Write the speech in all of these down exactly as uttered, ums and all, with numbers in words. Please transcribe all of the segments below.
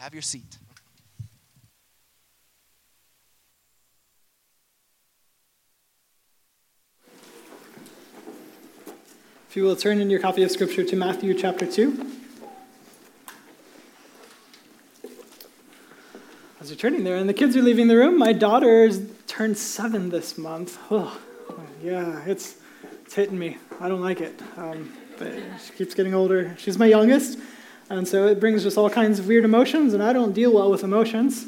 Have your seat. If you will turn in your copy of Scripture to Matthew chapter two. As you're turning there, and the kids are leaving the room, my daughter's turned seven this month. Oh, yeah, it's it's hitting me. I don't like it. Um, but she keeps getting older. She's my youngest, and so it brings just all kinds of weird emotions, and I don't deal well with emotions.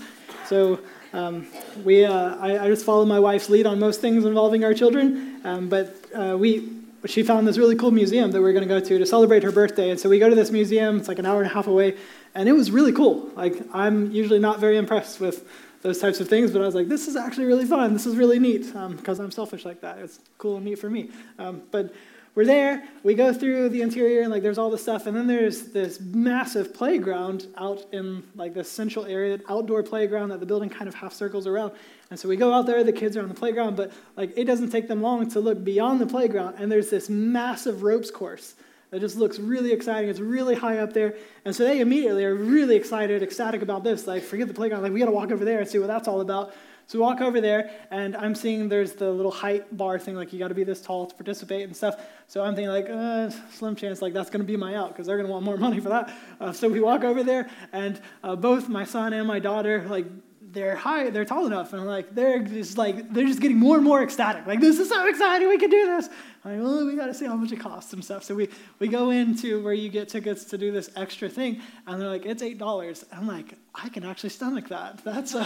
So um, we, uh, I, I just follow my wife's lead on most things involving our children, um, but uh, we... she found this really cool museum that we we're going to go to to celebrate her birthday. And so we go to this museum. It's like an hour and a half away. And it was really cool. Like, I'm usually not very impressed with those types of things, but I was like, this is actually really fun. This is really neat, um, because I'm selfish like that. It's cool and neat for me. Um, but we're there. We go through the interior, and, like, there's all this stuff. And then there's this massive playground out in, like, this central area, outdoor playground that the building kind of half circles around. And so we go out there, the kids are on the playground, but, like, it doesn't take them long to look beyond the playground, and there's this massive ropes course that just looks really exciting. It's really high up there. And so they immediately are really excited, ecstatic about this. Like, forget the playground. Like, we got to walk over there and see what that's all about. So we walk over there, and I'm seeing there's the little height bar thing, like, you got to be this tall to participate and stuff. So I'm thinking, like, uh, slim chance, like, that's going to be my out, because they're going to want more money for that. Uh, so we walk over there, and uh, both my son and my daughter, like, they're high, they're tall enough, and I'm like, they're just like, they're just getting more and more ecstatic. Like, this is so exciting, we can do this. I'm like, well, we got to see how much it costs and stuff. So we, we go into where you get tickets to do this extra thing, and they're like, it's eight dollars. I'm like, I can actually stomach that. That's uh,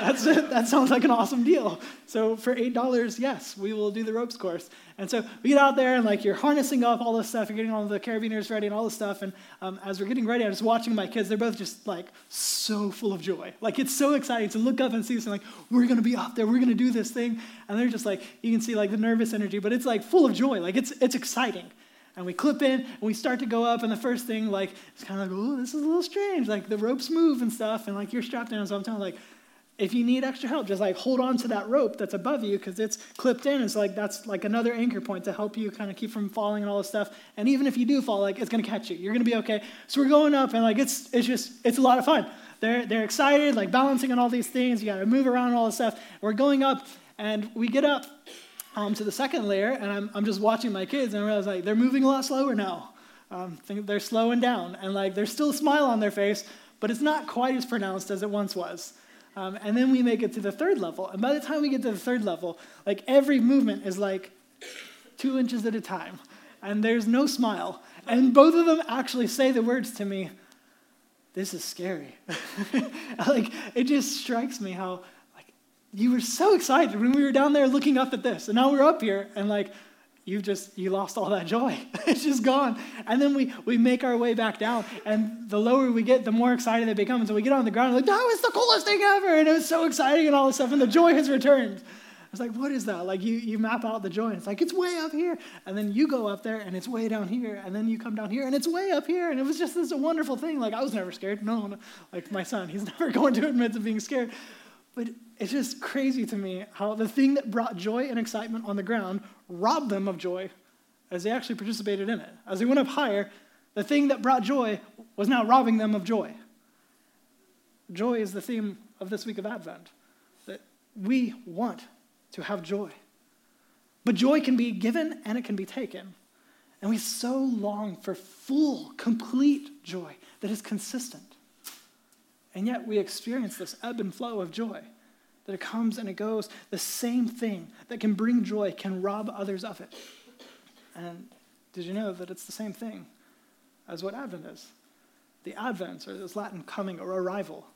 that's it. That sounds like an awesome deal. So for eight dollars, yes, we will do the ropes course. And so we get out there, and, like, you're harnessing up all this stuff. You're getting all the carabiners ready and all this stuff. And um, as we're getting ready, I'm just watching my kids. They're both just, like, so full of joy. Like, it's so exciting to look up and see this, and, like, we're going to be up there. We're going to do this thing. And they're just, like, you can see, like, the nervous energy. But it's, like, full of joy. Like, it's it's exciting. And we clip in, and we start to go up, and the first thing, like, it's kind of like, oh, this is a little strange. Like, the ropes move and stuff, and, like, you're strapped down. So I'm telling, like, if you need extra help, just, like, hold on to that rope that's above you, because it's clipped in. It's, like, that's, like, another anchor point to help you kind of keep from falling and all this stuff. And even if you do fall, like, it's going to catch you. You're going to be okay. So we're going up, and, like, it's it's just, it's a lot of fun. They're, they're excited, like, balancing on all these things. You got to move around and all this stuff. We're going up, and we get up. Um, to the second layer, and I'm I'm just watching my kids, and I realize, like, they're moving a lot slower now. Um, they're slowing down, and, like, there's still a smile on their face, but it's not quite as pronounced as it once was. Um, and then we make it to the third level, and by the time we get to the third level, like, every movement is, like, two inches at a time, and there's no smile. And both of them actually say the words to me, "This is scary." Like, it just strikes me how you were so excited when we were down there looking up at this, and now we're up here, and, like, you've just, you lost all that joy. It's just gone. And then we, we make our way back down, and the lower we get, the more excited they become. And so we get on the ground, and, like, that was the coolest thing ever, and it was so exciting and all this stuff, and the joy has returned. I was like, what is that? Like, you, you map out the joy, and it's like, it's way up here. And then you go up there, and it's way down here. And then you come down here, and it's way up here. And it was just this wonderful thing. Like, I was never scared. No, no. Like, my son, he's never going to admit to being scared. But it's just crazy to me how the thing that brought joy and excitement on the ground robbed them of joy as they actually participated in it. As they went up higher, the thing that brought joy was now robbing them of joy. Joy is the theme of this week of Advent, that we want to have joy. But joy can be given and it can be taken. And we so long for full, complete joy that is consistent. And yet we experience this ebb and flow of joy, that it comes and it goes. The same thing that can bring joy can rob others of it. And did you know that it's the same thing as what Advent is? The Advent, or this Latin coming or arrival,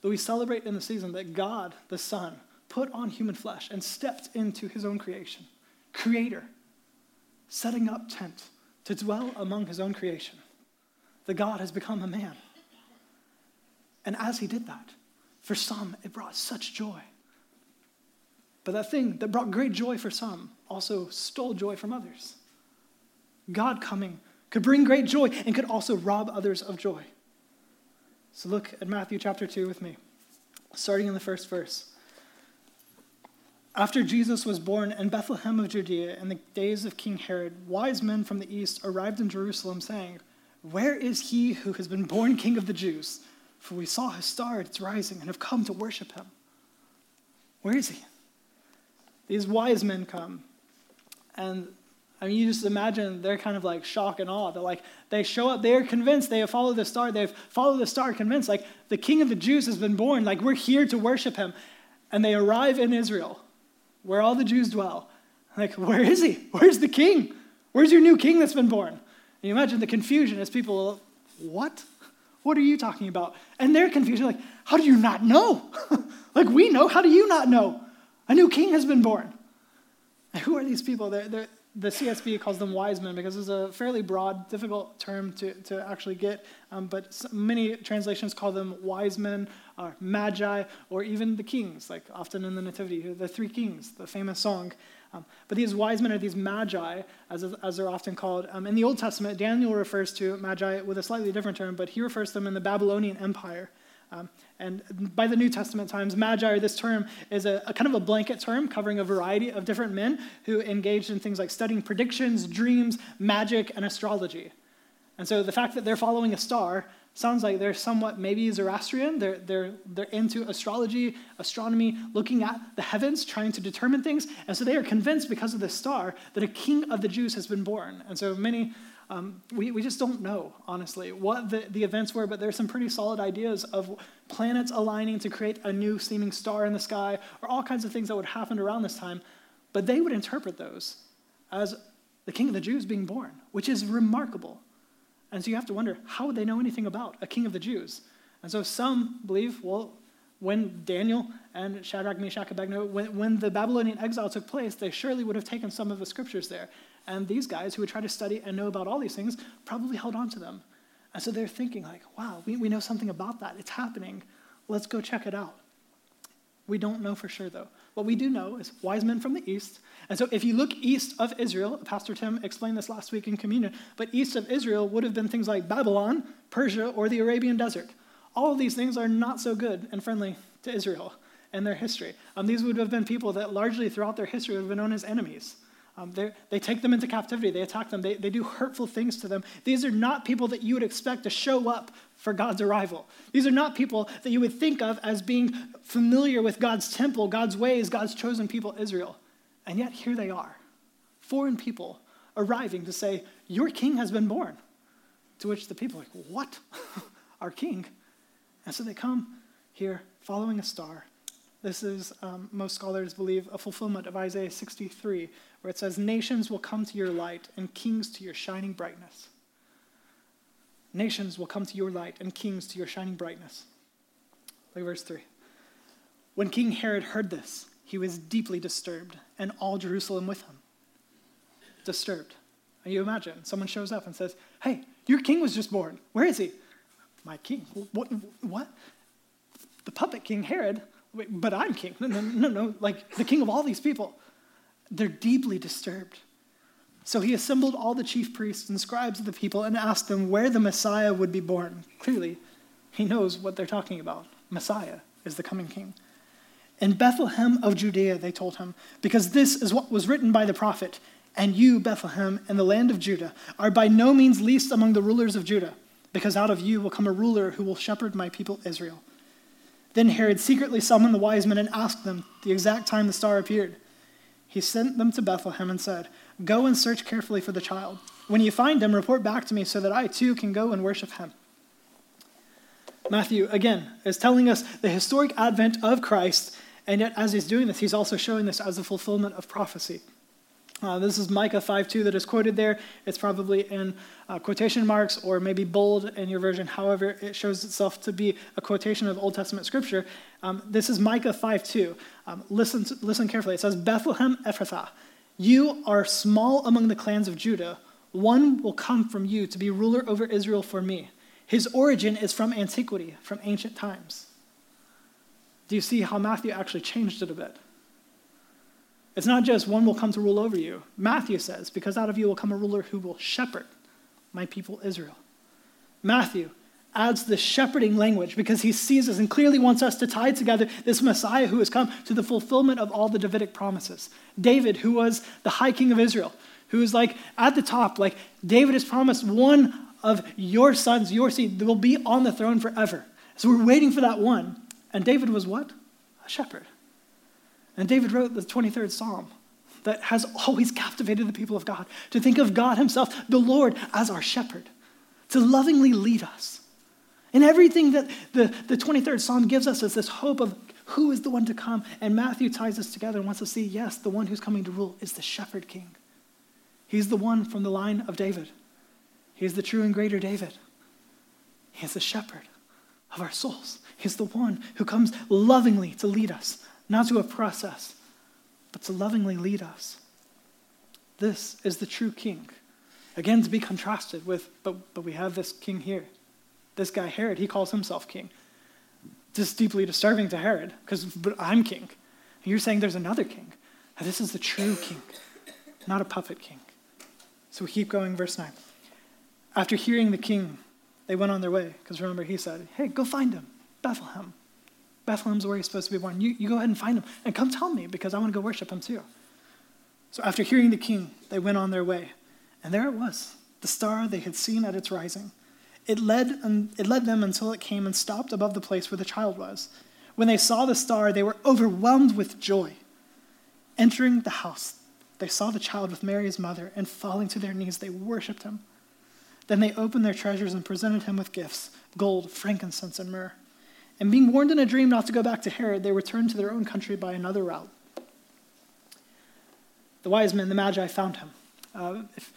that we celebrate in the season that God, the Son, put on human flesh and stepped into his own creation, creator, setting up tent to dwell among his own creation. The God has become a man. And as he did that, for some, it brought such joy. But that thing that brought great joy for some also stole joy from others. God coming could bring great joy and could also rob others of joy. So look at Matthew chapter two with me, starting in the first verse. After Jesus was born in Bethlehem of Judea in the days of King Herod, wise men from the east arrived in Jerusalem saying, "Where is he who has been born king of the Jews? For we saw his star, it's rising, and have come to worship him. Where is he? These wise men come. And I mean, you just imagine they're kind of like shock and awe. They're like, they show up, they're convinced, they have followed the star, they've followed the star, convinced, like the King of the Jews has been born, like we're here to worship him. And they arrive in Israel, where all the Jews dwell. Like, where is he? Where's the king? Where's your new king that's been born? And you imagine the confusion as people, what? What are you talking about? And they're confused. They're like, how do you not know? Like, we know, how do you not know? A new king has been born. And who are these people? They're, they're, the C S B calls them wise men because it's a fairly broad, difficult term to, to actually get, um, but so many translations call them wise men or magi or even the kings, like often in the Nativity, the three kings, the famous song. Um, but these wise men are these magi, as, as they're often called. Um, in the Old Testament, Daniel refers to magi with a slightly different term, but he refers to them in the Babylonian Empire. Um, and by the New Testament times, magi, or this term, is a, a kind of a blanket term covering a variety of different men who engaged in things like studying predictions, dreams, magic, and astrology. And so the fact that they're following a star sounds like they're somewhat maybe Zoroastrian. They're, they're, they're into astrology, astronomy, looking at the heavens, trying to determine things. And so they are convinced because of this star that a king of the Jews has been born. And so many... Um, we, we just don't know, honestly, what the, the events were, but there's some pretty solid ideas of planets aligning to create a new seeming star in the sky, or all kinds of things that would happen around this time. But they would interpret those as the King of the Jews being born, which is remarkable. And so you have to wonder, how would they know anything about a King of the Jews? And so some believe, well, when Daniel and Shadrach, Meshach, and Abednego, when, when the Babylonian exile took place, they surely would have taken some of the scriptures there. And these guys who would try to study and know about all these things probably held on to them. And so they're thinking like, wow, we, we know something about that. It's happening. Let's go check it out. We don't know for sure, though. What we do know is wise men from the east. And so if you look east of Israel, Pastor Tim explained this last week in communion, but east of Israel would have been things like Babylon, Persia, or the Arabian desert. All of these things are not so good and friendly to Israel and their history. Um, these would have been people that largely throughout their history would have been known as enemies. Um, they take them into captivity. They attack them. They, they do hurtful things to them. These are not people that you would expect to show up for God's arrival. These are not people that you would think of as being familiar with God's temple, God's ways, God's chosen people, Israel. And yet here they are, foreign people arriving to say, your king has been born. To which the people are like, what? Our king? And so they come here following a star. This is, um, most scholars believe, a fulfillment of Isaiah sixty-three, where it says, nations will come to your light and kings to your shining brightness. Nations will come to your light and kings to your shining brightness. Look at verse three. When King Herod heard this, he was deeply disturbed, and all Jerusalem with him. Disturbed. And you imagine, someone shows up and says, hey, your king was just born. Where is he? My king? What? What? The puppet king Herod? Wait, but I'm king. No, no, no, no, like the king of all these people. They're deeply disturbed. So he assembled all the chief priests and scribes of the people and asked them where the Messiah would be born. Clearly, he knows what they're talking about. Messiah is the coming king. In Bethlehem of Judea, they told him, because this is what was written by the prophet, and you, Bethlehem, in the land of Judah, are by no means least among the rulers of Judah, because out of you will come a ruler who will shepherd my people Israel. Then Herod secretly summoned the wise men and asked them the exact time the star appeared. He sent them to Bethlehem and said, go and search carefully for the child. When you find him, report back to me so that I too can go and worship him. Matthew, again, is telling us the historic advent of Christ, and yet as he's doing this, he's also showing this as a fulfillment of prophecy. Uh, this is Micah five two that is quoted there. It's probably in uh, quotation marks or maybe bold in your version. However, it shows itself to be a quotation of Old Testament scripture. Um, this is Micah five two. Um, listen, to, listen carefully. It says, Bethlehem Ephrathah, you are small among the clans of Judah. One will come from you to be ruler over Israel for me. His origin is from antiquity, from ancient times. Do you see how Matthew actually changed it a bit? It's not just one will come to rule over you. Matthew says, because out of you will come a ruler who will shepherd my people Israel. Matthew adds the shepherding language because he sees us and clearly wants us to tie together this Messiah who has come to the fulfillment of all the Davidic promises. David, who was the high king of Israel, who is like at the top, like David has promised one of your sons, your seed, will be on the throne forever. So we're waiting for that one. And David was what? A shepherd. And David wrote the twenty-third Psalm that has always captivated the people of God. To think of God himself, the Lord, as our shepherd. To lovingly lead us. And everything that the, the twenty-third Psalm gives us is this hope of who is the one to come. And Matthew ties this together and wants to see, yes, the one who's coming to rule is the shepherd king. He's the one from the line of David. He's the true and greater David. He's the shepherd of our souls. He's the one who comes lovingly to lead us, not to oppress us, but to lovingly lead us. This is the true king. Again, to be contrasted with, but, but we have this king here. This guy Herod, he calls himself king. This is deeply disturbing to Herod, because but I'm king. And you're saying there's another king. And this is the true king, not a puppet king. So we keep going, verse nine. After hearing the king, they went on their way, because remember he said, hey, go find him, Bethlehem. Bethlehem's where he's supposed to be born. You, you go ahead and find him, and come tell me, because I want to go worship him too. So after hearing the king, they went on their way. And there it was, the star they had seen at its rising. It led, and it led them until it came and stopped above the place where the child was. When they saw the star, they were overwhelmed with joy. Entering the house, they saw the child with Mary's mother, and falling to their knees, they worshipped him. Then they opened their treasures and presented him with gifts, gold, frankincense, and myrrh. And being warned in a dream not to go back to Herod, they returned to their own country by another route. The wise men, the Magi, found him. Uh, if,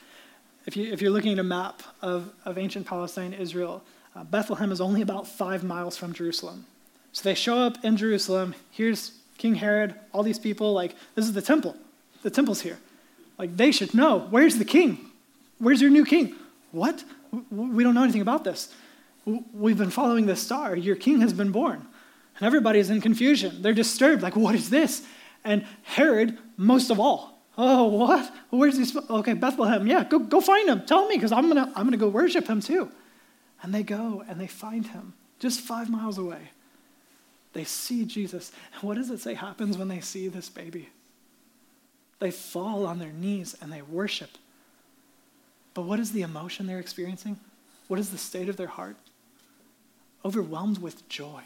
If, you, if you're looking at a map of, of ancient Palestine, Israel, uh, Bethlehem is only about five miles from Jerusalem. So they show up in Jerusalem. Here's King Herod, all these people. Like, this is the temple. The temple's here. Like, they should know. Where's the king? Where's your new king? What? We don't know anything about this. We've been following this star. Your king has been born. And everybody's in confusion. They're disturbed. Like, what is this? And Herod, most of all. Oh, what? Where's he? Sp- okay, Bethlehem. Yeah, go go find him. Tell me, because I'm gonna I'm gonna go worship him too. And they go and they find him just five miles away. They see Jesus. And what does it say happens when they see this baby? They fall on their knees and they worship. But what is the emotion they're experiencing? What is the state of their heart? Overwhelmed with joy.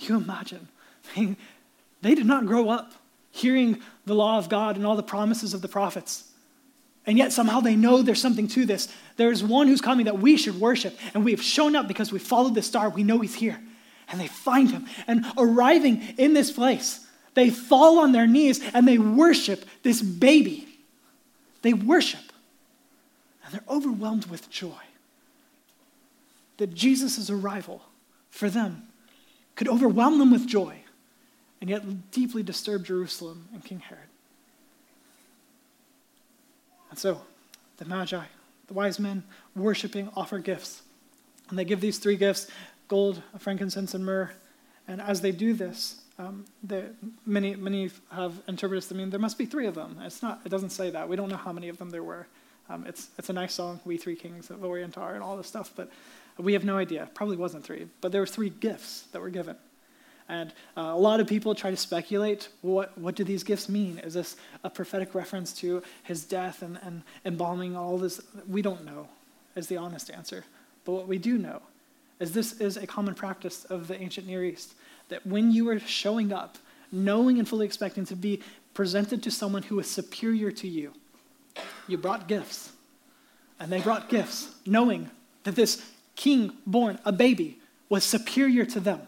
You imagine. They did not grow up hearing the law of God and all the promises of the prophets. And yet somehow they know there's something to this. There's one who's coming that we should worship, and we've shown up because we followed this star. We know he's here. And they find him. And arriving in this place, they fall on their knees and they worship this baby. They worship. And they're overwhelmed with joy that Jesus' arrival for them could overwhelm them with joy, and yet deeply disturbed Jerusalem and King Herod. And so the Magi, the wise men, worshiping, offer gifts. And they give these three gifts, gold, frankincense, and myrrh. And as they do this, um, many many have interpreted this to mean there must be three of them. It's not. It doesn't say that. We don't know how many of them there were. Um, it's it's a nice song, We Three Kings of Orient Are, and all this stuff. But we have no idea. Probably wasn't three. But there were three gifts that were given. And uh, a lot of people try to speculate, what what do these gifts mean? Is this a prophetic reference to his death and, and embalming, all this? We don't know, is the honest answer. But what we do know is this is a common practice of the ancient Near East, that when you were showing up, knowing and fully expecting to be presented to someone who was superior to you, you brought gifts. And they brought gifts, knowing that this king born, a baby, was superior to them.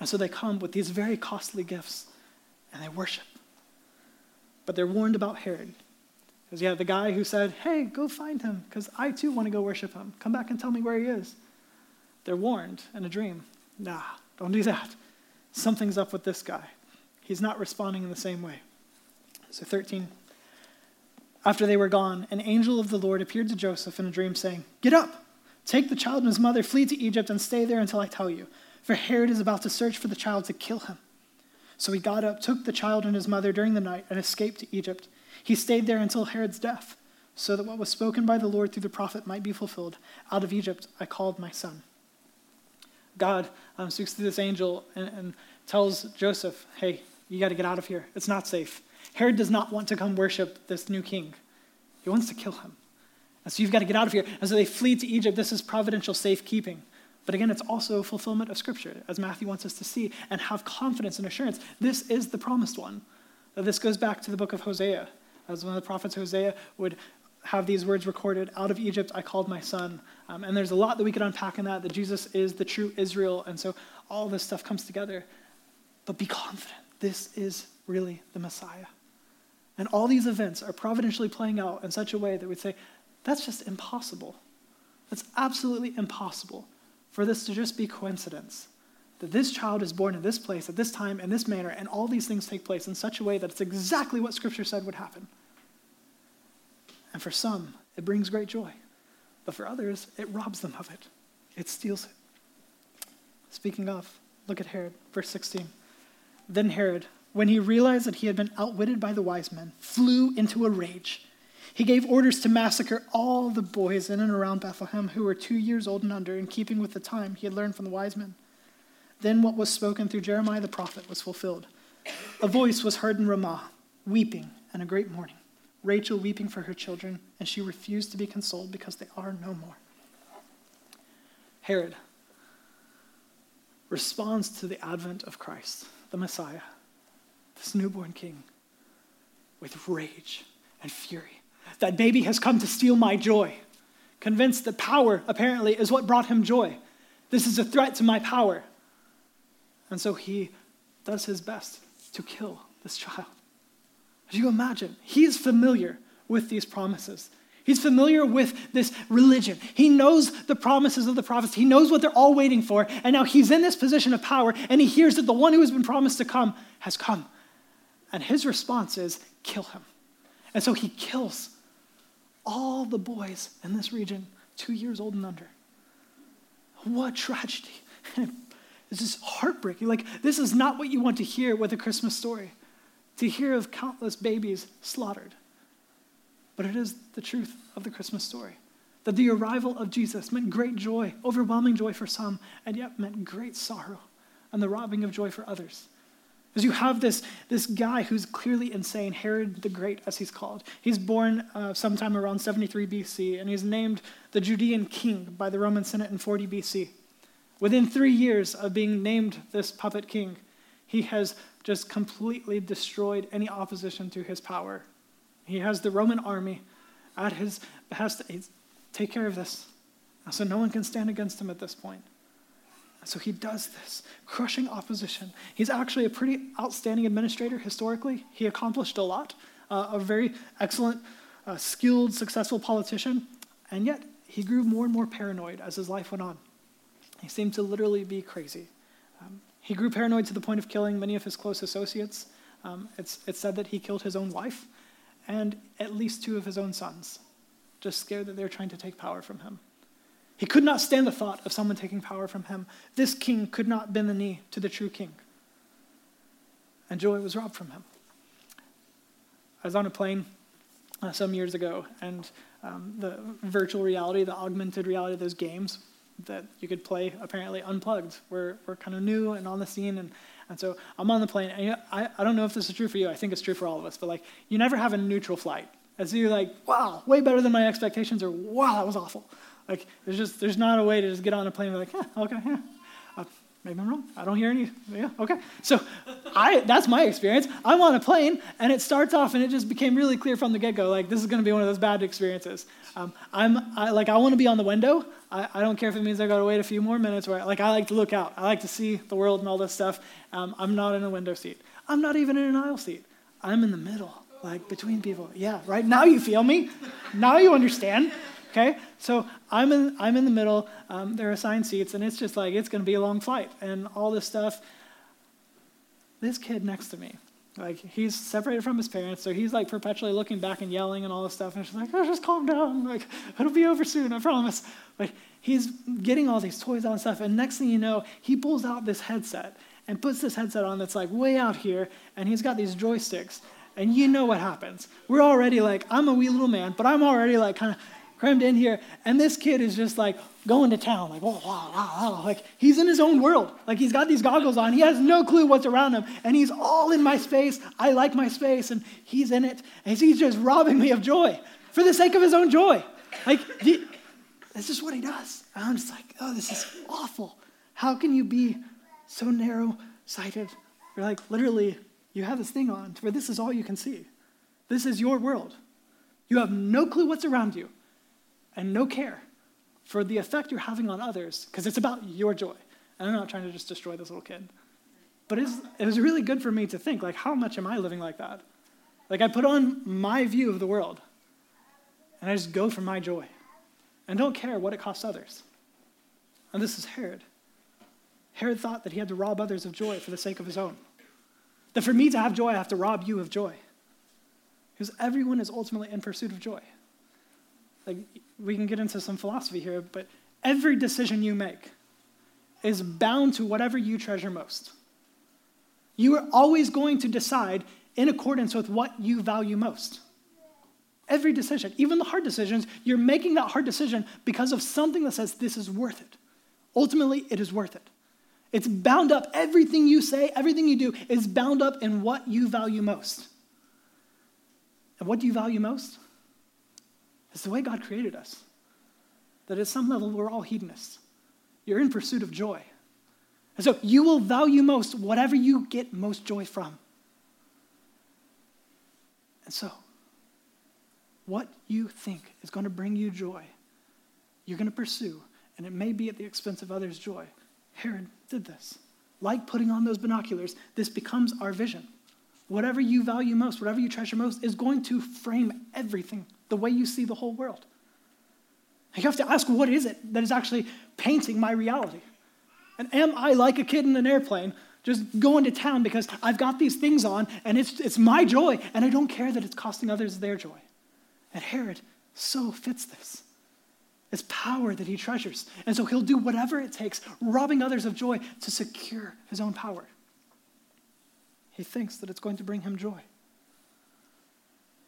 And so they come with these very costly gifts, and they worship. But they're warned about Herod. Because you have the guy who said, hey, go find him, because I too want to go worship him. Come back and tell me where he is. They're warned in a dream. Nah, don't do that. Something's up with this guy. He's not responding in the same way. So thirteen, after they were gone, an angel of the Lord appeared to Joseph in a dream, saying, get up, take the child and his mother, flee to Egypt, and stay there until I tell you. For Herod is about to search for the child to kill him. So he got up, took the child and his mother during the night, and escaped to Egypt. He stayed there until Herod's death, so that what was spoken by the Lord through the prophet might be fulfilled. Out of Egypt I called my son. God um, speaks to this angel and, and tells Joseph, hey, you got to get out of here. It's not safe. Herod does not want to come worship this new king. He wants to kill him. And so you've got to get out of here. And so they flee to Egypt. This is providential safekeeping. But again, it's also fulfillment of Scripture, as Matthew wants us to see and have confidence and assurance. This is the promised one. This goes back to the book of Hosea, as one of the prophets Hosea would have these words recorded, out of Egypt I called my son. Um, and there's a lot that we could unpack in that, that Jesus is the true Israel. And so all this stuff comes together. But be confident, this is really the Messiah. And all these events are providentially playing out in such a way that we'd say, that's just impossible. That's absolutely impossible for this to just be coincidence. That this child is born in this place, at this time, in this manner, and all these things take place in such a way that it's exactly what Scripture said would happen. And for some, it brings great joy. But for others, it robs them of it. It steals it. Speaking of, look at Herod, verse sixteen. Then Herod, when he realized that he had been outwitted by the wise men, flew into a rage. He gave orders to massacre all the boys in and around Bethlehem who were two years old and under, in keeping with the time he had learned from the wise men. Then what was spoken through Jeremiah the prophet was fulfilled. A voice was heard in Ramah, weeping and a great mourning. Rachel weeping for her children, and she refused to be consoled because they are no more. Herod responds to the advent of Christ, the Messiah, this newborn king, with rage and fury. That baby has come to steal my joy. Convinced that power, apparently, is what brought him joy. This is a threat to my power. And so he does his best to kill this child. As you imagine, he's familiar with these promises. He's familiar with this religion. He knows the promises of the prophets. He knows what they're all waiting for. And now he's in this position of power, and he hears that the one who has been promised to come has come. And his response is, kill him. And so he kills all the boys in this region, two years old and under. What tragedy. It's just heartbreaking. Like, this is not what you want to hear with a Christmas story. To hear of countless babies slaughtered. But it is the truth of the Christmas story, that the arrival of Jesus meant great joy, overwhelming joy for some, and yet meant great sorrow and the robbing of joy for others. Because you have this, this guy who's clearly insane, Herod the Great, as he's called. He's born uh, sometime around seventy-three B C, and he's named the Judean king by the Roman Senate in forty B C. Within three years of being named this puppet king, he has just completely destroyed any opposition to his power. He has the Roman army at his behest. He's, take care of this. So no one can stand against him at this point. So he does this, crushing opposition. He's actually a pretty outstanding administrator historically. He accomplished a lot, uh, a very excellent, uh, skilled, successful politician. And yet he grew more and more paranoid as his life went on. He seemed to literally be crazy. Um, He grew paranoid to the point of killing many of his close associates. Um, it's, it's said that he killed his own wife and at least two of his own sons, just scared that they were trying to take power from him. He could not stand the thought of someone taking power from him. This king could not bend the knee to the true king. And joy was robbed from him. I was on a plane uh, some years ago, and um, the virtual reality, the augmented reality of those games that you could play apparently unplugged. We're, we're kind of new and on the scene, and, and so I'm on the plane, and you know, I, I don't know if this is true for you, I think it's true for all of us, but like, you never have a neutral flight. And so you're like, wow, way better than my expectations, or wow, that was awful. Like, there's just, there's not a way to just get on a plane and be like, yeah, okay, yeah. Uh, maybe I'm wrong, I don't hear any, yeah, okay. So I that's my experience. I'm on a plane, and it starts off, and it just became really clear from the get-go, like, this is gonna be one of those bad experiences. Um, I'm, I, like, I wanna be on the window. I, I don't care if it means I gotta wait a few more minutes. Where I, like I like to look out. I like to see the world and all this stuff. Um, I'm not in a window seat. I'm not even in an aisle seat. I'm in the middle, like between people. Yeah, right now you feel me. Now you understand. Okay, so I'm in I'm in the middle. Um, there are assigned seats, and it's just like it's gonna be a long flight and all this stuff. This kid next to me, like he's separated from his parents, so he's like perpetually looking back and yelling and all this stuff. And she's like, oh, just calm down. Like, it'll be over soon, I promise. Like, he's getting all these toys out and stuff. And next thing you know, he pulls out this headset and puts this headset on that's like way out here. And he's got these joysticks. And you know what happens. We're already like, I'm a wee little man, but I'm already like kind of crammed in here. And this kid is just like going to town, like, oh, wow, wow, wow. Like, he's in his own world. Like, he's got these goggles on. He has no clue what's around him. And he's all in my space. I like my space. And he's in it. And he's just robbing me of joy for the sake of his own joy. Like, the, That's just what he does. And I'm just like, oh, this is awful. How can you be so narrow-sighted? You're like, literally, you have this thing on where this is all you can see. This is your world. You have no clue what's around you and no care for the effect you're having on others because it's about your joy. And I'm not trying to just destroy this little kid. But it's, it was really good for me to think, like, how much am I living like that? Like, I put on my view of the world, and I just go for my joy and don't care what it costs others. And this is Herod. Herod thought that he had to rob others of joy for the sake of his own. That for me to have joy, I have to rob you of joy. Because everyone is ultimately in pursuit of joy. Like, we can get into some philosophy here, but every decision you make is bound to whatever you treasure most. You are always going to decide in accordance with what you value most. Every decision, even the hard decisions, you're making that hard decision because of something that says this is worth it. Ultimately, it is worth it. It's bound up. Everything you say, everything you do is bound up in what you value most. And what do you value most? It's the way God created us. That at some level, we're all hedonists. You're in pursuit of joy. And so you will value most whatever you get most joy from. And so, what you think is going to bring you joy, you're going to pursue, and it may be at the expense of others' joy. Herod did this. Like putting on those binoculars, this becomes our vision. Whatever you value most, whatever you treasure most, is going to frame everything, the way you see the whole world. You have to ask, what is it that is actually painting my reality? And am I like a kid in an airplane just going to town because I've got these things on and it's it's my joy and I don't care that it's costing others their joy? And Herod so fits this. It's power that he treasures. And so he'll do whatever it takes, robbing others of joy to secure his own power. He thinks that it's going to bring him joy.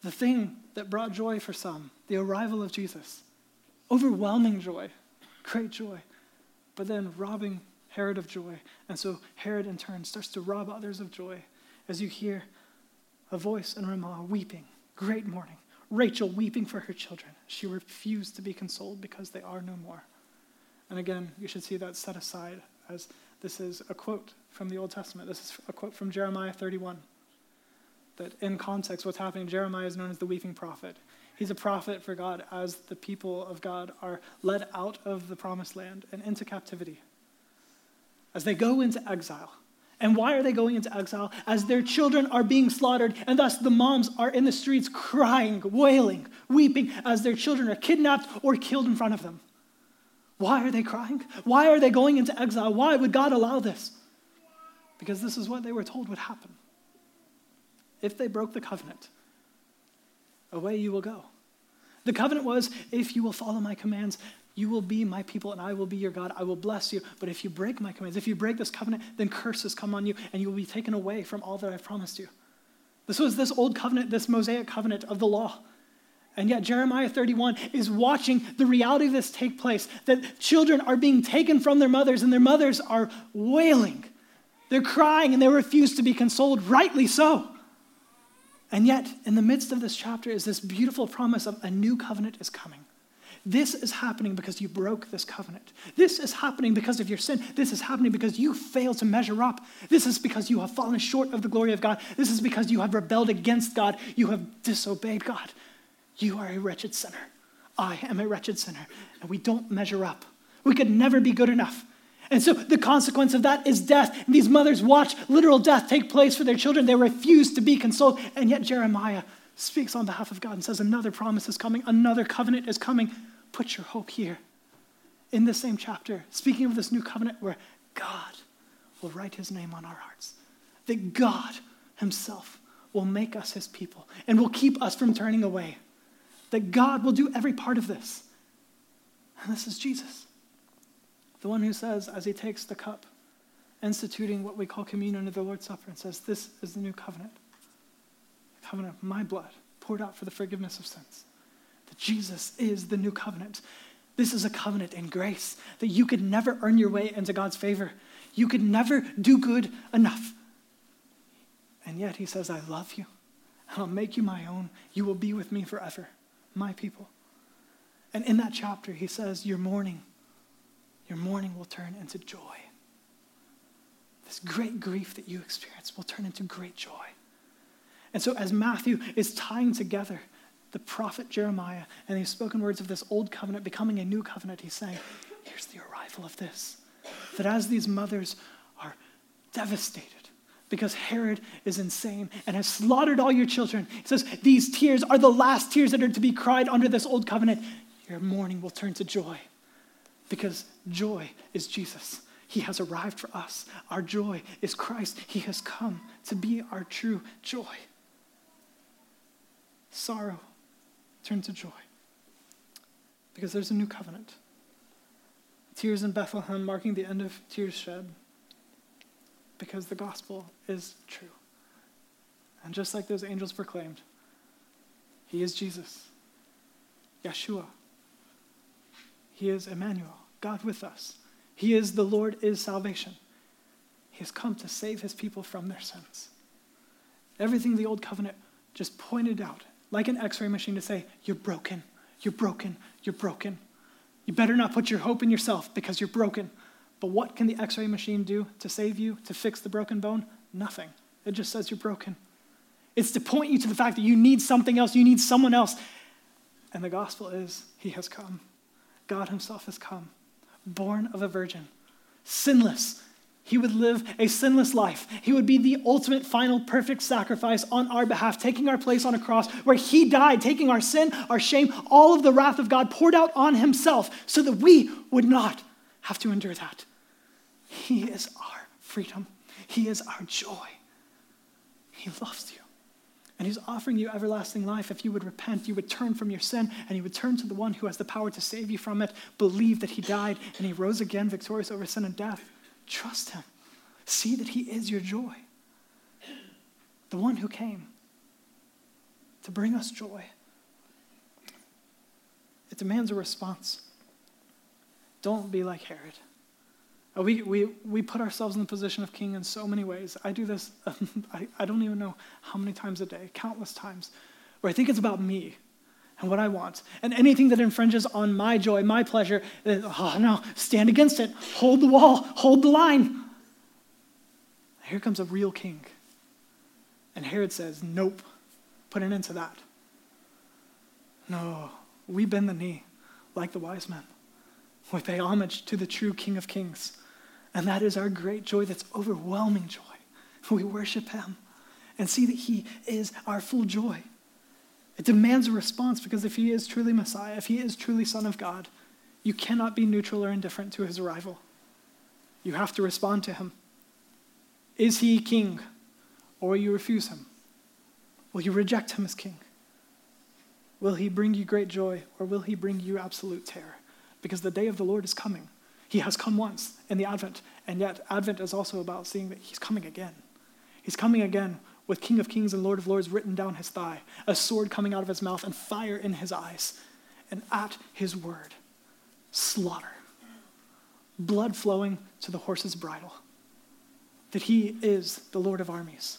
The thing that brought joy for some, the arrival of Jesus, overwhelming joy, great joy, but then robbing Herod of joy. And so Herod, in turn, starts to rob others of joy as you hear a voice in Ramah weeping, great mourning. Rachel weeping for her children. She refused to be consoled because they are no more. And again, you should see that set aside as this is a quote from the Old Testament. This is a quote from Jeremiah thirty-one. That in context, what's happening, Jeremiah is known as the weeping prophet. He's a prophet for God as the people of God are led out of the promised land and into captivity. As they go into exile. And why are they going into exile? As their children are being slaughtered, and thus the moms are in the streets crying, wailing, weeping, as their children are kidnapped or killed in front of them. Why are they crying? Why are they going into exile? Why would God allow this? Because this is what they were told would happen. If they broke the covenant, away you will go. The covenant was, if you will follow my commands, you will be my people and I will be your God. I will bless you. But if you break my commands, if you break this covenant, then curses come on you and you will be taken away from all that I've promised you. This was this old covenant, this Mosaic covenant of the law. And yet Jeremiah thirty-one is watching the reality of this take place, that children are being taken from their mothers and their mothers are wailing. They're crying and they refuse to be consoled, rightly so. And yet in the midst of this chapter is this beautiful promise of a new covenant is coming. This is happening because you broke this covenant. This is happening because of your sin. This is happening because you failed to measure up. This is because you have fallen short of the glory of God. This is because you have rebelled against God. You have disobeyed God. You are a wretched sinner. I am a wretched sinner. And we don't measure up. We could never be good enough. And so the consequence of that is death. And these mothers watch literal death take place for their children. They refuse to be consoled. And yet Jeremiah speaks on behalf of God and says another promise is coming. Another covenant is coming. Put your hope here. In this same chapter, speaking of this new covenant where God will write his name on our hearts, that God himself will make us his people and will keep us from turning away, that God will do every part of this. And this is Jesus, the one who says, as he takes the cup, instituting what we call communion of the Lord's Supper, and says, this is the new covenant, the covenant of my blood poured out for the forgiveness of sins. That Jesus is the new covenant. This is a covenant in grace that you could never earn your way into God's favor. You could never do good enough. And yet he says, I love you. I'll make you my own. You will be with me forever, my people. And in that chapter, he says, your mourning, your mourning will turn into joy. This great grief that you experience will turn into great joy. And so as Matthew is tying together the prophet Jeremiah and these spoken words of this old covenant becoming a new covenant, he's saying, here's the arrival of this. That as these mothers are devastated because Herod is insane and has slaughtered all your children, he says, these tears are the last tears that are to be cried under this old covenant. Your mourning will turn to joy because joy is Jesus. He has arrived for us. Our joy is Christ. He has come to be our true joy. Sorrow turned to joy because there's a new covenant. Tears in Bethlehem marking the end of tears shed because the gospel is true. And just like those angels proclaimed, he is Jesus, Yeshua. He is Emmanuel, God with us. He is the Lord is salvation. He has come to save his people from their sins. Everything the old covenant just pointed out, like an x-ray machine to say, you're broken, you're broken, you're broken. You better not put your hope in yourself because you're broken. But what can the x-ray machine do to save you, to fix the broken bone? Nothing. It just says you're broken. It's to point you to the fact that you need something else, you need someone else. And the gospel is, he has come. God himself has come. Born of a virgin, sinless. He would live a sinless life. He would be the ultimate, final, perfect sacrifice on our behalf, taking our place on a cross where he died, taking our sin, our shame, all of the wrath of God poured out on himself so that we would not have to endure that. He is our freedom. He is our joy. He loves you. And he's offering you everlasting life. If you would repent, you would turn from your sin, and you would turn to the one who has the power to save you from it. Believe that he died, and he rose again victorious over sin and death. Trust him. See that he is your joy. The one who came to bring us joy. It demands a response. Don't be like Herod. We, we, we put ourselves in the position of king in so many ways. I do this, um, I, I don't even know how many times a day, countless times, where I think it's about me and what I want. And anything that infringes on my joy, my pleasure, oh no, stand against it. Hold the wall, hold the line. Here comes a real king. And Herod says, nope, put an end to that. No, we bend the knee like the wise men. We pay homage to the true King of Kings. And that is our great joy, that's overwhelming joy. We worship him and see that he is our full joy. It demands a response because if he is truly Messiah, if he is truly Son of God, you cannot be neutral or indifferent to his arrival. You have to respond to him. Is he king or you refuse him? Will you reject him as king? Will he bring you great joy or will he bring you absolute terror? Because the day of the Lord is coming. He has come once in the Advent, and yet Advent is also about seeing that he's coming again. He's coming again with King of Kings and Lord of Lords written down his thigh, a sword coming out of his mouth and fire in his eyes, and at his word, slaughter, blood flowing to the horse's bridle, that he is the Lord of armies.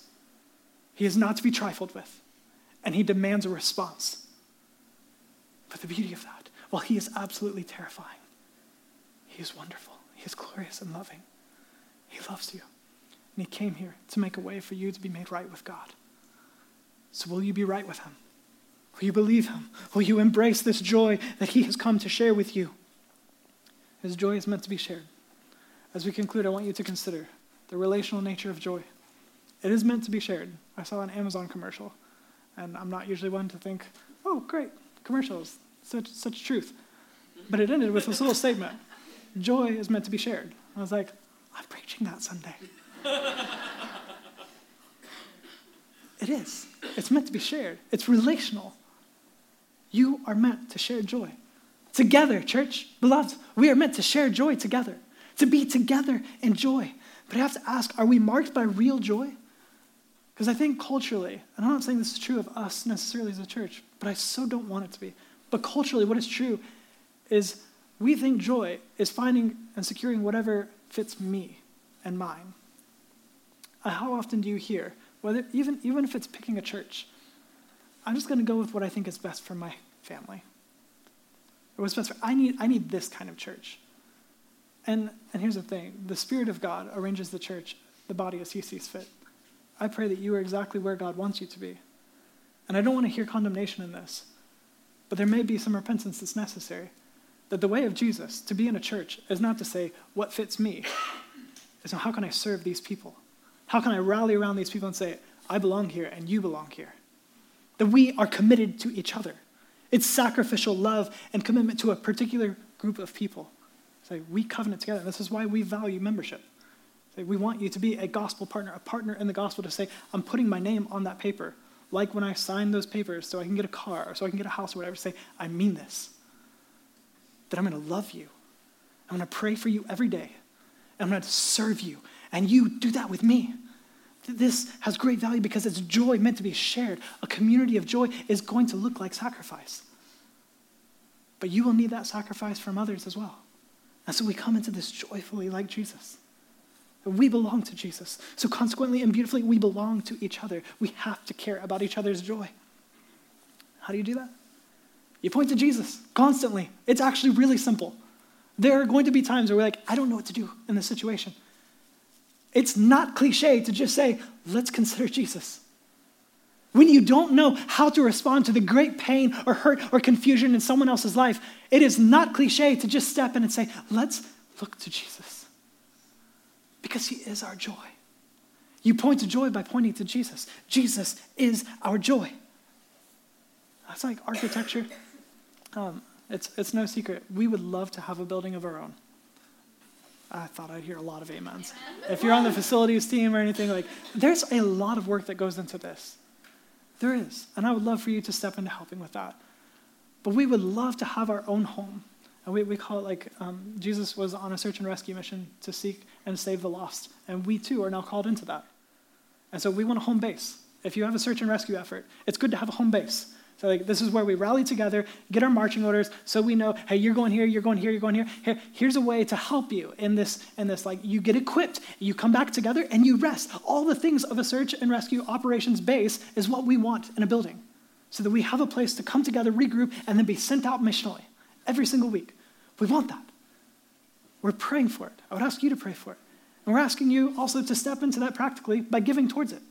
He is not to be trifled with, and he demands a response. But the beauty of that, while he is absolutely terrifying, he is wonderful. He is glorious and loving. He loves you. And he came here to make a way for you to be made right with God. So will you be right with him? Will you believe him? Will you embrace this joy that he has come to share with you? His joy is meant to be shared. As we conclude, I want you to consider the relational nature of joy. It is meant to be shared. I saw an Amazon commercial, and I'm not usually one to think, oh, great, commercials. Such, such truth. But it ended with this little statement. Joy is meant to be shared. I was like, I'm preaching that Sunday. It is. It's meant to be shared. It's relational. You are meant to share joy. Together, church, beloved, we are meant to share joy together, to be together in joy. But I have to ask, are we marked by real joy? Because I think culturally, and I'm not saying this is true of us necessarily as a church, but I so don't want it to be. But culturally, what is true is we think joy is finding and securing whatever fits me and mine. How often do you hear, whether even, even if it's picking a church, I'm just going to go with what I think is best for my family. Or was Spencer, I need I need this kind of church. And and here's the thing, the Spirit of God arranges the church, the body as he sees fit. I pray that you are exactly where God wants you to be. And I don't want to hear condemnation in this, but there may be some repentance that's necessary. That the way of Jesus to be in a church is not to say, what fits me? It's not, how can I serve these people? How can I rally around these people and say, I belong here and you belong here? That we are committed to each other. It's sacrificial love and commitment to a particular group of people. It's like we covenant together. This is why we value membership. It's like we want you to be a gospel partner, a partner in the gospel, to say, I'm putting my name on that paper. Like when I sign those papers so I can get a car or so I can get a house or whatever, say, I mean this. That I'm going to love you. I'm going to pray for you every day. I'm going to serve you. And you do that with me. This has great value because it's joy meant to be shared. A community of joy is going to look like sacrifice. But you will need that sacrifice from others as well. And so we come into this joyfully like Jesus. We belong to Jesus. So consequently and beautifully, we belong to each other. We have to care about each other's joy. How do you do that? You point to Jesus constantly. It's actually really simple. There are going to be times where we're like, I don't know what to do in this situation. It's not cliche to just say, let's consider Jesus. When you don't know how to respond to the great pain or hurt or confusion in someone else's life, it is not cliche to just step in and say, let's look to Jesus. Because he is our joy. You point to joy by pointing to Jesus. Jesus is our joy. That's like architecture. Um, it's it's no secret. We would love to have a building of our own. I thought I'd hear a lot of amens. Amen. If you're on the facilities team or anything, like, there's a lot of work that goes into this. There is. And I would love for you to step into helping with that. But we would love to have our own home. And we, we call it like, um, Jesus was on a search and rescue mission to seek and save the lost. And we too are now called into that. And so we want a home base. If you have a search and rescue effort, it's good to have a home base. So like, this is where we rally together, get our marching orders, so we know, hey, you're going here, you're going here, you're going here. Here, here's a way to help you in this, in this. Like, you get equipped, you come back together, and you rest. All the things of a search and rescue operations base is what we want in a building, so that we have a place to come together, regroup, and then be sent out missionally every single week. We want that. We're praying for it. I would ask you to pray for it. And we're asking you also to step into that practically by giving towards it.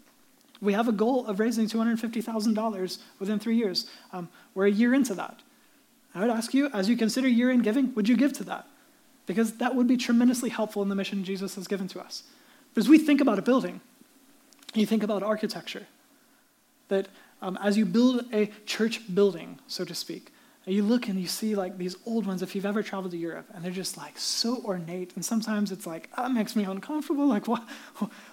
We have a goal of raising two hundred fifty thousand dollars within three years. Um, we're a year into that. I would ask you, as you consider year-end giving, would you give to that? Because that would be tremendously helpful in the mission Jesus has given to us. But as we think about a building, you think about architecture, that um, as you build a church building, so to speak, you look and you see like these old ones, if you've ever traveled to Europe, and they're just like so ornate, and sometimes it's like, that makes me uncomfortable, like what,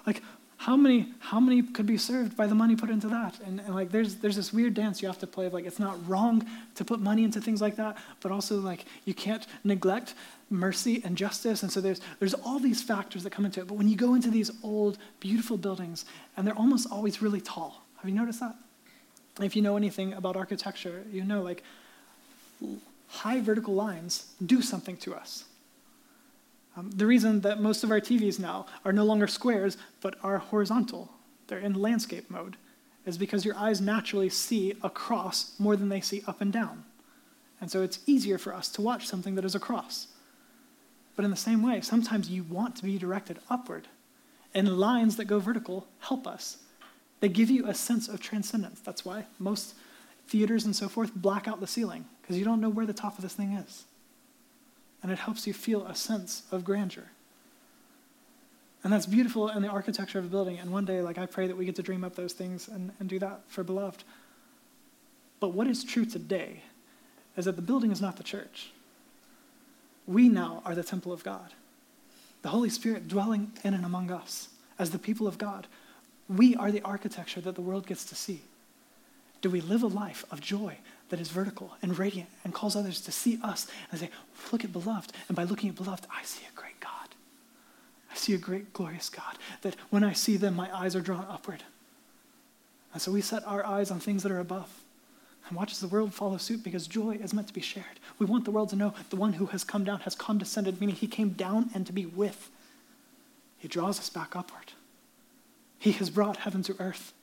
like, How many how many could be served by the money put into that? And, and like there's there's this weird dance you have to play of like, it's not wrong to put money into things like that, but also like you can't neglect mercy and justice. And so there's there's all these factors that come into it. But when you go into these old, beautiful buildings, and they're almost always really tall. Have you noticed that? If you know anything about architecture, you know like high vertical lines do something to us. Um, the reason that most of our T Vs now are no longer squares, but are horizontal, they're in landscape mode, is because your eyes naturally see across more than they see up and down. And so it's easier for us to watch something that is across. But in the same way, sometimes you want to be directed upward. And lines that go vertical help us. They give you a sense of transcendence. That's why most theaters and so forth black out the ceiling, because you don't know where the top of this thing is. And it helps you feel a sense of grandeur. And that's beautiful in the architecture of a building. And one day, like I pray that we get to dream up those things and, and do that for Beloved. But what is true today is that the building is not the church. We now are the temple of God. The Holy Spirit dwelling in and among us as the people of God. We are the architecture that the world gets to see. Do we live a life of joy that is vertical and radiant and calls others to see us and say, look at Beloved. And by looking at Beloved, I see a great God. I see a great, glorious God, that when I see them, my eyes are drawn upward. And so we set our eyes on things that are above and watch as the world follow suit, because joy is meant to be shared. We want the world to know the one who has come down has condescended, meaning he came down and to be with. He draws us back upward. He has brought heaven to earth.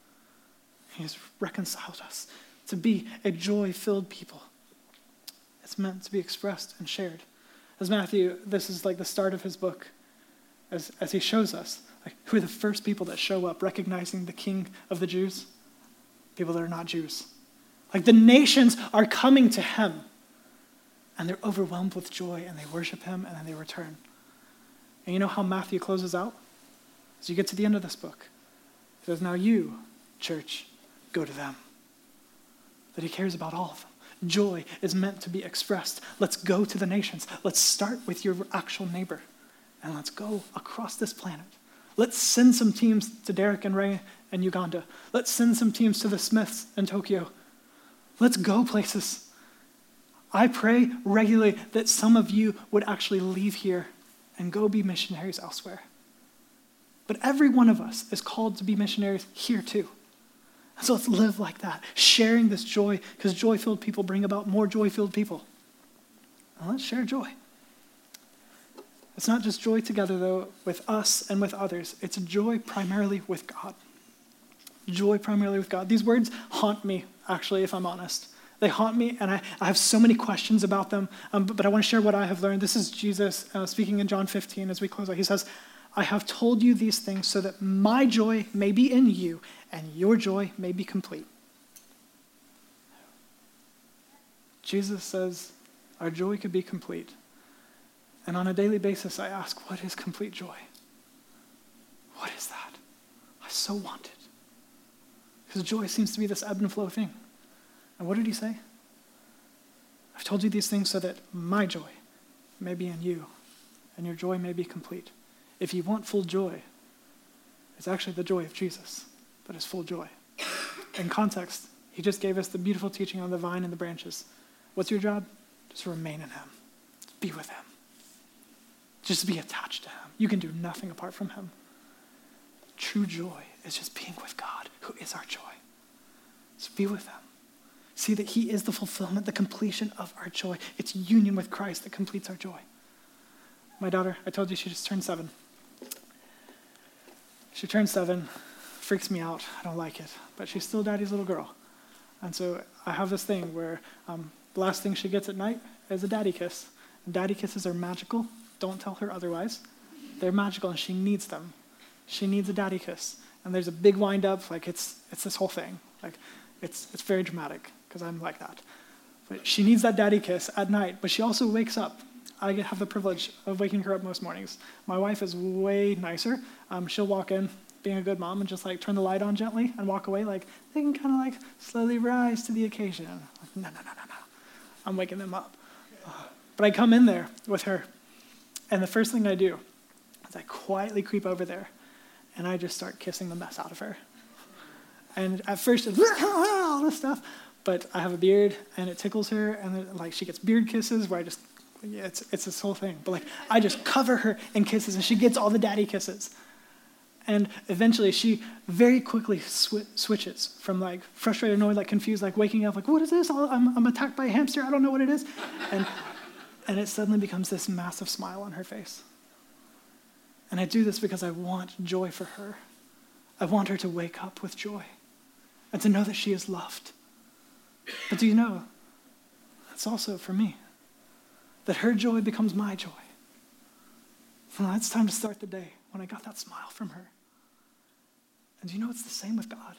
He has reconciled us to be a joy-filled people. It's meant to be expressed and shared. As Matthew, this is like the start of his book, as as he shows us, like, who are the first people that show up recognizing the King of the Jews? People that are not Jews. Like, the nations are coming to him, and they're overwhelmed with joy, and they worship him, and then they return. And you know how Matthew closes out? As you get to the end of this book, he says, now you, church, go to them. That he cares about all of them. Joy is meant to be expressed. Let's go to the nations. Let's start with your actual neighbor, and let's go across this planet. Let's send some teams to Derek and Ray in Uganda. Let's send some teams to the Smiths in Tokyo. Let's go places. I pray regularly that some of you would actually leave here and go be missionaries elsewhere. But every one of us is called to be missionaries here too. So let's live like that, sharing this joy, because joy-filled people bring about more joy-filled people. And let's share joy. It's not just joy together, though, with us and with others. It's joy primarily with God. Joy primarily with God. These words haunt me, actually, if I'm honest. They haunt me, and I, I have so many questions about them, um, but, but I want to share what I have learned. This is Jesus uh, speaking in John fifteen as we close out. He says, I have told you these things so that my joy may be in you and your joy may be complete. Jesus says our joy could be complete. And on a daily basis, I ask, what is complete joy? What is that? I so want it. Because joy seems to be this ebb and flow thing. And what did he say? I've told you these things so that my joy may be in you and your joy may be complete. If you want full joy, it's actually the joy of Jesus, but it's full joy. In context, he just gave us the beautiful teaching on the vine and the branches. What's your job? Just remain in him. Just be with him. Just be attached to him. You can do nothing apart from him. True joy is just being with God, who is our joy. Just be with him. See that he is the fulfillment, the completion of our joy. It's union with Christ that completes our joy. My daughter, I told you she just turned seven. She turned seven, freaks me out. I don't like it, but she's still daddy's little girl. And so I have this thing where um, the last thing she gets at night is a daddy kiss. And daddy kisses are magical. Don't tell her otherwise. They're magical, and she needs them. She needs a daddy kiss. And there's a big wind-up. Like, it's it's this whole thing. Like, it's it's very dramatic, because I'm like that. But she needs that daddy kiss at night, but she also wakes up. I have the privilege of waking her up most mornings. My wife is way nicer. Um, she'll walk in, being a good mom, and just like turn the light on gently and walk away. Like, they can kind of like slowly rise to the occasion. Like, no, no, no, no, no. I'm waking them up. Uh, but I come in there with her, and the first thing I do is I quietly creep over there, and I just start kissing the mess out of her. And at first, it's all this stuff, but I have a beard, and it tickles her, and then, like, she gets beard kisses where I just Yeah, it's it's this whole thing. But like, I just cover her in kisses, and she gets all the daddy kisses. And eventually, she very quickly sw- switches from like frustrated, annoyed, like confused, like waking up, like, what is this? I'm I'm attacked by a hamster. I don't know what it is. And and it suddenly becomes this massive smile on her face. And I do this because I want joy for her. I want her to wake up with joy and to know that she is loved. But do you know, that's also for me. That her joy becomes my joy. Well, it's time to start the day when I got that smile from her. And do you know it's the same with God?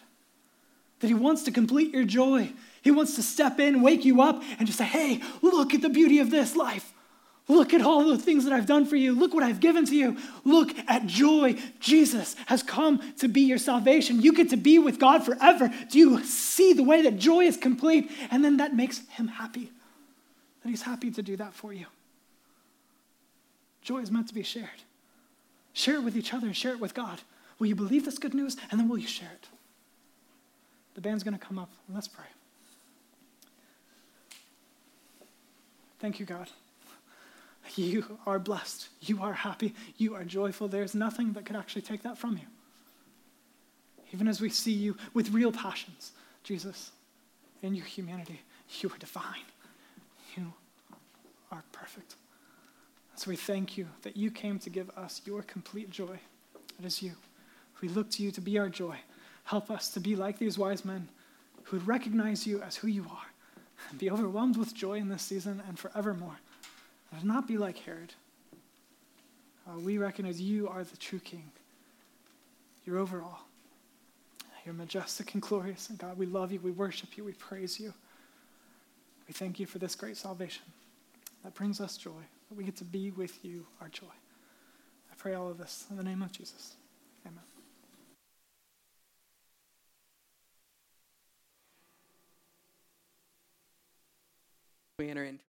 That he wants to complete your joy. He wants to step in, wake you up, and just say, hey, look at the beauty of this life. Look at all the things that I've done for you. Look what I've given to you. Look at joy. Jesus has come to be your salvation. You get to be with God forever. Do you see the way that joy is complete? And then that makes him happy. And he's happy to do that for you. Joy is meant to be shared. Share it with each other and share it with God. Will you believe this good news? And then will you share it? The band's going to come up, and let's pray. Thank you, God. You are blessed. You are happy. You are joyful. There's nothing that could actually take that from you. Even as we see you with real passions, Jesus, in your humanity, you are divine. You are perfect. So we thank you that you came to give us your complete joy. It is you. We look to you to be our joy. Help us to be like these wise men who recognize you as who you are, Be overwhelmed with joy in this season and forevermore. And do not be like Herod. Uh, we recognize you are the true King. You're over all. You're majestic and glorious. And God, we love you. We worship you. We praise you. We thank you for this great salvation that brings us joy, that we get to be with you, our joy. I pray all of this in the name of Jesus. Amen. We enter into